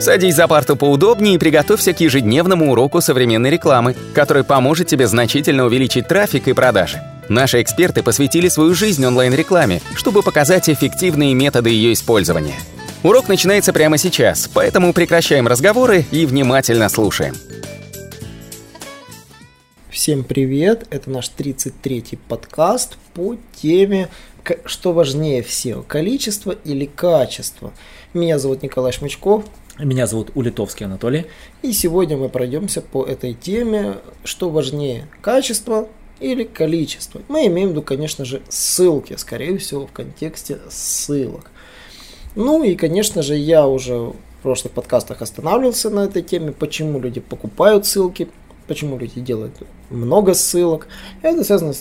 Садись за парту поудобнее и приготовься к ежедневному уроку современной рекламы, который поможет тебе значительно увеличить трафик и продажи. Наши эксперты посвятили свою жизнь онлайн-рекламе, чтобы показать эффективные методы ее использования. Урок начинается прямо сейчас, поэтому прекращаем разговоры и внимательно слушаем. Всем привет! Это наш 33-й подкаст по теме «Что важнее всего – количество или качество?». Меня зовут Николай Шмычков. Меня зовут Улитовский Анатолий. И сегодня мы пройдемся по этой теме «Что важнее – качество или количество?». Мы имеем в виду, конечно же, ссылки, скорее всего, в контексте ссылок. Ну и, конечно же, я уже в прошлых подкастах останавливался на этой теме, почему люди покупают ссылки, почему люди делают много ссылок. Это связано с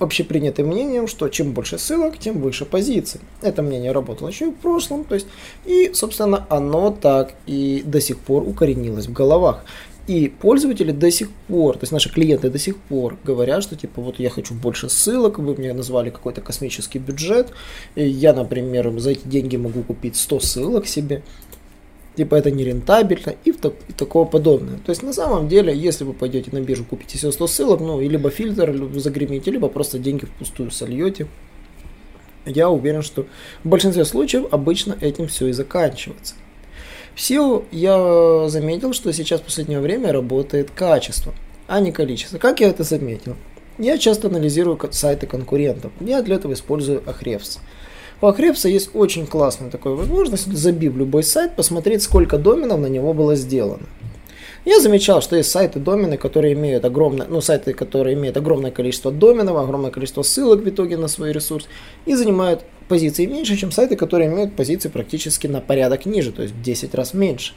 общепринятым мнением, что чем больше ссылок, тем выше позиций. Это мнение работало еще и в прошлом, то есть, и, собственно, оно так и до сих пор укоренилось в головах. И пользователи до сих пор, то есть наши клиенты до сих пор говорят, что типа вот я хочу больше ссылок, вы мне назвали какой-то космический бюджет, я, например, за эти деньги могу купить 100 ссылок себе. Типа это нерентабельно и такого подобное. То есть на самом деле, если вы пойдете на биржу, купите себе 100 ссылок, ну и либо фильтр загремите, либо просто деньги впустую сольете, я уверен, что в большинстве случаев обычно этим все и заканчивается. В SEO я заметил, что сейчас в последнее время работает качество, а не количество. Как я это заметил? Я часто анализирую сайты конкурентов. Я для этого использую Ahrefs. У Ahrefs есть очень классная такая возможность, забив любой сайт, посмотреть, сколько доменов на него было сделано. Я замечал, что есть сайты-домены, которые имеют огромное, количество доменов, огромное количество ссылок в итоге на свой ресурс и занимают позиции меньше, чем сайты, которые имеют позиции практически на порядок ниже, то есть в 10 раз меньше.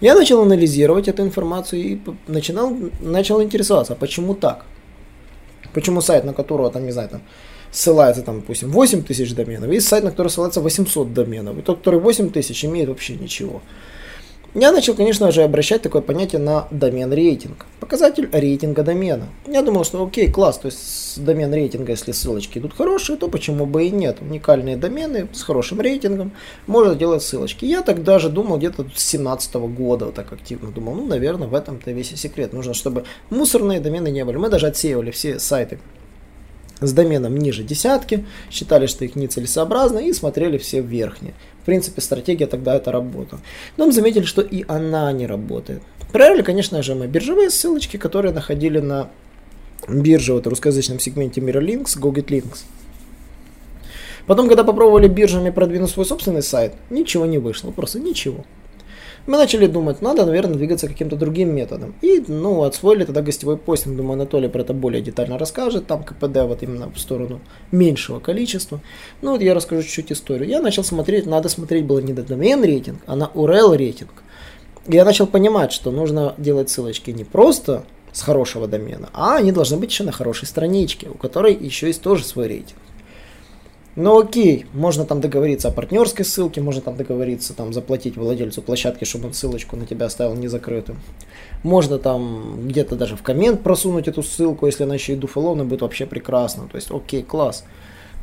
Я начал анализировать эту информацию и начал интересоваться, почему так? Почему сайт, на которого там, не знаю, там, ссылается, там, допустим, 8 тысяч доменов, и сайт, на который ссылается 800 доменов, и тот, который 8 тысяч, имеет вообще ничего. Я начал, конечно же, обращать такое понятие на домен-рейтинг, показатель рейтинга домена. Я думал, что окей, класс, то есть домен рейтинга, если ссылочки идут хорошие, то почему бы и нет. Уникальные домены с хорошим рейтингом можно делать ссылочки. Я тогда же думал где-то с 2017 года, вот так активно думал, ну, наверное, в этом-то весь и секрет. Нужно, чтобы мусорные домены не были. Мы даже отсеивали все сайты с доменом ниже десятки, считали, что их нецелесообразны и смотрели все верхние. В принципе, стратегия тогда это работала. Но мы заметили, что и она не работает. Проверили, конечно же, мы биржевые ссылочки, которые находили на бирже в русскоязычном сегменте Miralinks, GoGetLinks. Потом, когда попробовали биржами продвинуть свой собственный сайт, ничего не вышло, просто ничего. Мы начали думать, надо, наверное, двигаться каким-то другим методом. И, ну, освоили тогда гостевой постинг. Думаю, Анатолий про это более детально расскажет. Там КПД вот именно в сторону меньшего количества. Ну, вот я расскажу чуть-чуть историю. Я начал смотреть, надо смотреть было не на домен рейтинг, а на URL рейтинг. Я начал понимать, что нужно делать ссылочки не просто с хорошего домена, а они должны быть еще на хорошей страничке, у которой еще есть тоже свой рейтинг. Ну окей, можно там договориться о партнерской ссылке, можно там договориться, там заплатить владельцу площадки, чтобы он ссылочку на тебя оставил незакрытым. Можно там где-то даже в коммент просунуть эту ссылку, если она еще и дуфоловная, будет вообще прекрасно. То есть окей, класс.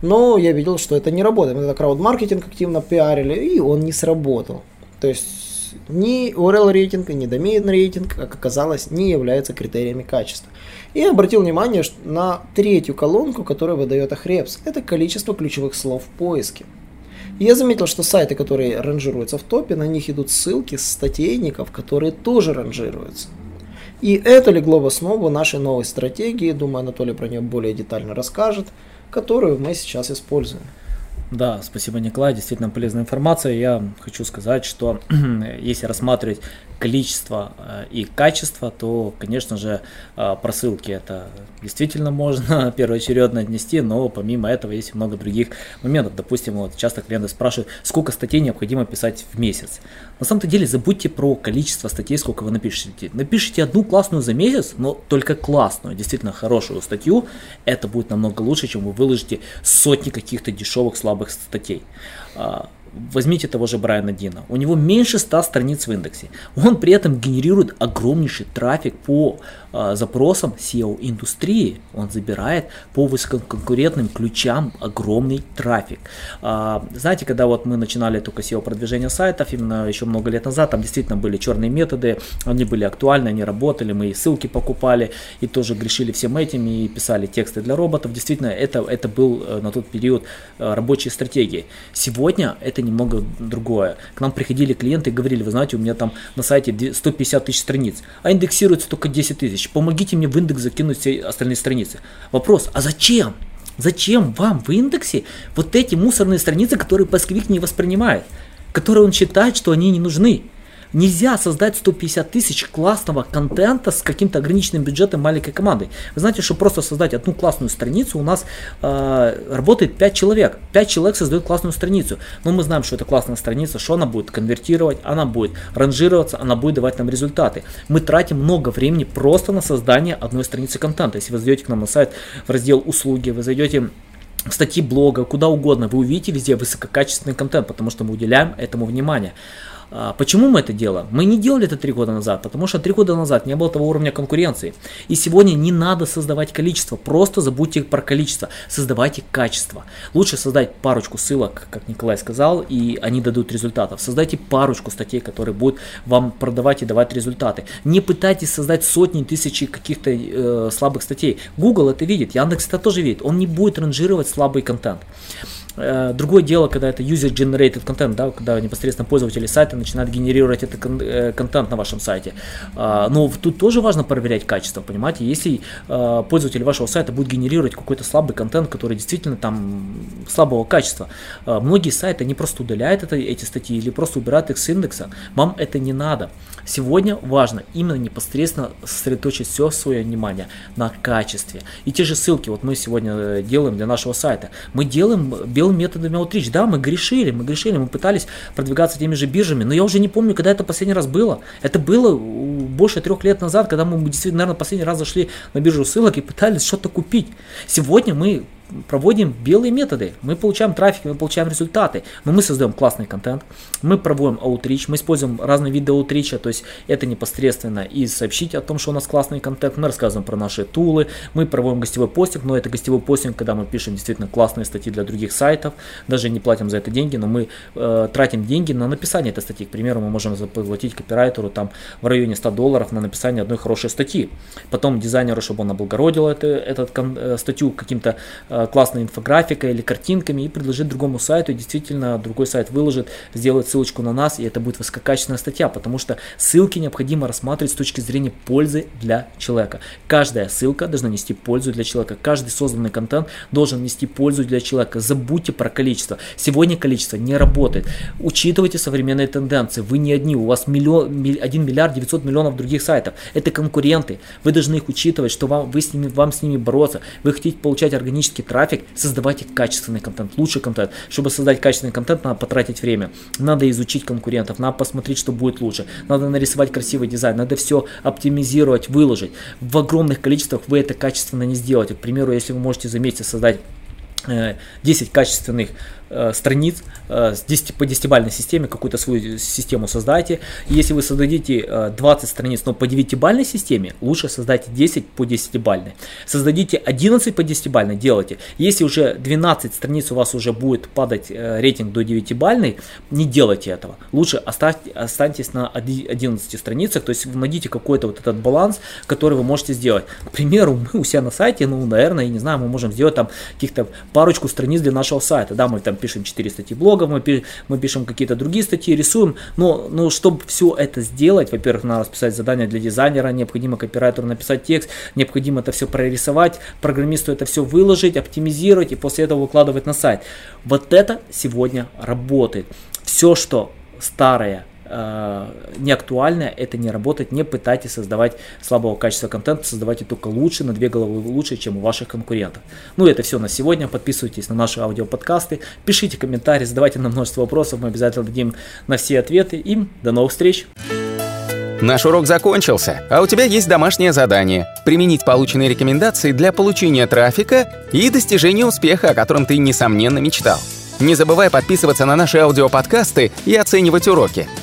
Но я видел, что это не работает. Мы это крауд-маркетинг активно пиарили, и он не сработал. То есть ни URL рейтинг, ни домен рейтинг, как оказалось, не являются критериями качества. И обратил внимание на третью колонку, которую выдает Ahrefs. Это количество ключевых слов в поиске. Я заметил, что сайты, которые ранжируются в топе, на них идут ссылки с статейников, которые тоже ранжируются. И это легло в основу нашей новой стратегии, думаю, Анатолий про нее более детально расскажет, которую мы сейчас используем. Да, спасибо, Николай, действительно полезная информация. Я хочу сказать, что если рассматривать количество и качество, то, конечно же, просылки это действительно можно первоочередно отнести, но помимо этого есть много других моментов. Допустим, вот часто клиенты спрашивают, сколько статей необходимо писать в месяц. На самом-то деле забудьте про количество статей, сколько вы напишите. Напишите одну классную за месяц, но только классную, действительно хорошую статью. Это будет намного лучше, чем вы выложите сотни каких-то дешевых, слабых статей. возьмите того же Брайана Дина, у него меньше 100 страниц в индексе, он при этом генерирует огромнейший трафик по запросам SEO-индустрии, он забирает по высококонкурентным ключам огромный трафик. Знаете, когда вот мы начинали только SEO-продвижение сайтов, именно еще много лет назад, там действительно были черные методы, они были актуальны, они работали, мы и ссылки покупали, и тоже грешили всем этим, и писали тексты для роботов, действительно, это был на тот период рабочие стратегии. Сегодня это немного другое. К нам приходили клиенты и говорили: вы знаете, у меня там на сайте 150 тысяч страниц, а индексируется только 10 тысяч. Помогите мне в индекс закинуть все остальные страницы. Вопрос: а зачем? Зачем вам в индексе вот эти мусорные страницы, которые поисковик не воспринимает, которые он считает, что они не нужны? Нельзя создать 150 тысяч классного контента с каким-то ограниченным бюджетом маленькой команды. Вы знаете, что просто создать одну классную страницу, у нас работает 5 человек. 5 человек создают классную страницу. Но мы знаем, что это классная страница, что она будет конвертировать, она будет ранжироваться, она будет давать нам результаты. Мы тратим много времени просто на создание одной страницы контента. Если вы зайдете к нам на сайт в раздел «Услуги», вы зайдете в статьи блога, куда угодно, вы увидите везде высококачественный контент, потому что мы уделяем этому внимание. Почему мы это делаем? Мы не делали это 3 года назад, потому что 3 года назад не было того уровня конкуренции. И сегодня не надо создавать количество, просто забудьте про количество, создавайте качество. Лучше создать парочку ссылок, как Николай сказал, и они дадут результатов. Создайте парочку статей, которые будут вам продавать и давать результаты. Не пытайтесь создать сотни, тысячи каких-то слабых статей. Google это видит, Яндекс это тоже видит, он не будет ранжировать слабый контент. Другое дело, когда это user-generated content, да, когда непосредственно пользователи сайта начинают генерировать этот контент на вашем сайте. Но тут тоже важно проверять качество, понимаете? Если пользователь вашего сайта будет генерировать какой-то слабый контент, который действительно там слабого качества, многие сайты не просто удаляют эти статьи или просто убирают их с индекса. Вам это не надо. Сегодня важно именно непосредственно сосредоточить все свое внимание на качестве. И те же ссылки, вот мы сегодня делаем для нашего сайта, мы делаем методами outreach. Да, мы грешили, мы пытались продвигаться теми же биржами, но я уже не помню, когда это последний раз было. Это было больше 3 лет назад, когда мы действительно, наверное, последний раз зашли на биржу ссылок и пытались что-то купить. Сегодня мы проводим белые методы, мы получаем трафик, мы получаем результаты, но мы создаем классный контент, мы проводим outreach, мы используем разные виды outreach, то есть это непосредственно и сообщить о том, что у нас классный контент, мы рассказываем про наши тулы, мы проводим гостевой постинг, но это гостевой постинг, когда мы пишем действительно классные статьи для других сайтов, даже не платим за это деньги, но мы тратим деньги на написание этой статьи, к примеру, мы можем заплатить копирайтеру там в районе $100 на написание одной хорошей статьи, потом дизайнеру, чтобы он облагородил эту статью каким-то классной инфографикой или картинками и предложить другому сайту, и действительно другой сайт выложит, сделает ссылочку на нас, и это будет высококачественная статья, потому что ссылки необходимо рассматривать с точки зрения пользы для человека. Каждая ссылка должна нести пользу для человека, каждый созданный контент должен нести пользу для человека. Забудьте про количество. Сегодня количество не работает. Учитывайте современные тенденции. Вы не одни, у вас 1 900 000 000 других сайтов. Это конкуренты. Вы должны их учитывать, что вам с ними бороться. Вы хотите получать органический трафик, создавайте качественный контент, лучший контент. Чтобы создать качественный контент, надо потратить время, надо изучить конкурентов, надо посмотреть, что будет лучше, надо нарисовать красивый дизайн, надо все оптимизировать, выложить. В огромных количествах вы это качественно не сделаете. К примеру, если вы можете за месяц создать 10 качественных страниц по 10-бальной системе, какую-то свою систему создайте. Если вы создадите 20 страниц, но по 9-бальной системе, лучше создайте 10 по 10-бальной. Создадите 11 по 10-бальной, делайте. Если уже 12 страниц у вас уже будет падать рейтинг до 9-бальной, не делайте этого. Лучше останьтесь на 11 страницах, то есть внадите какой-то вот этот баланс, который вы можете сделать. К примеру, мы у себя на сайте, ну, наверное, я не знаю, мы можем сделать там каких-то парочку страниц для нашего сайта. Да, мы там пишем 4 статьи блога, мы пишем какие-то другие статьи, рисуем, но чтобы все это сделать, во-первых, надо расписать задание для дизайнера, необходимо копирайтеру написать текст, необходимо это все прорисовать, программисту это все выложить, оптимизировать и после этого выкладывать на сайт. Вот это сегодня работает. Все, что старое, неактуальное, это не работает. Не пытайтесь создавать слабого качества контента, создавайте только лучше, на 2 головы лучше, чем у ваших конкурентов. Ну, это все на сегодня. Подписывайтесь на наши аудиоподкасты, пишите комментарии, задавайте нам множество вопросов, мы обязательно дадим на все ответы. И до новых встреч! Наш урок закончился, а у тебя есть домашнее задание – применить полученные рекомендации для получения трафика и достижения успеха, о котором ты, несомненно, мечтал. Не забывай подписываться на наши аудиоподкасты и оценивать уроки.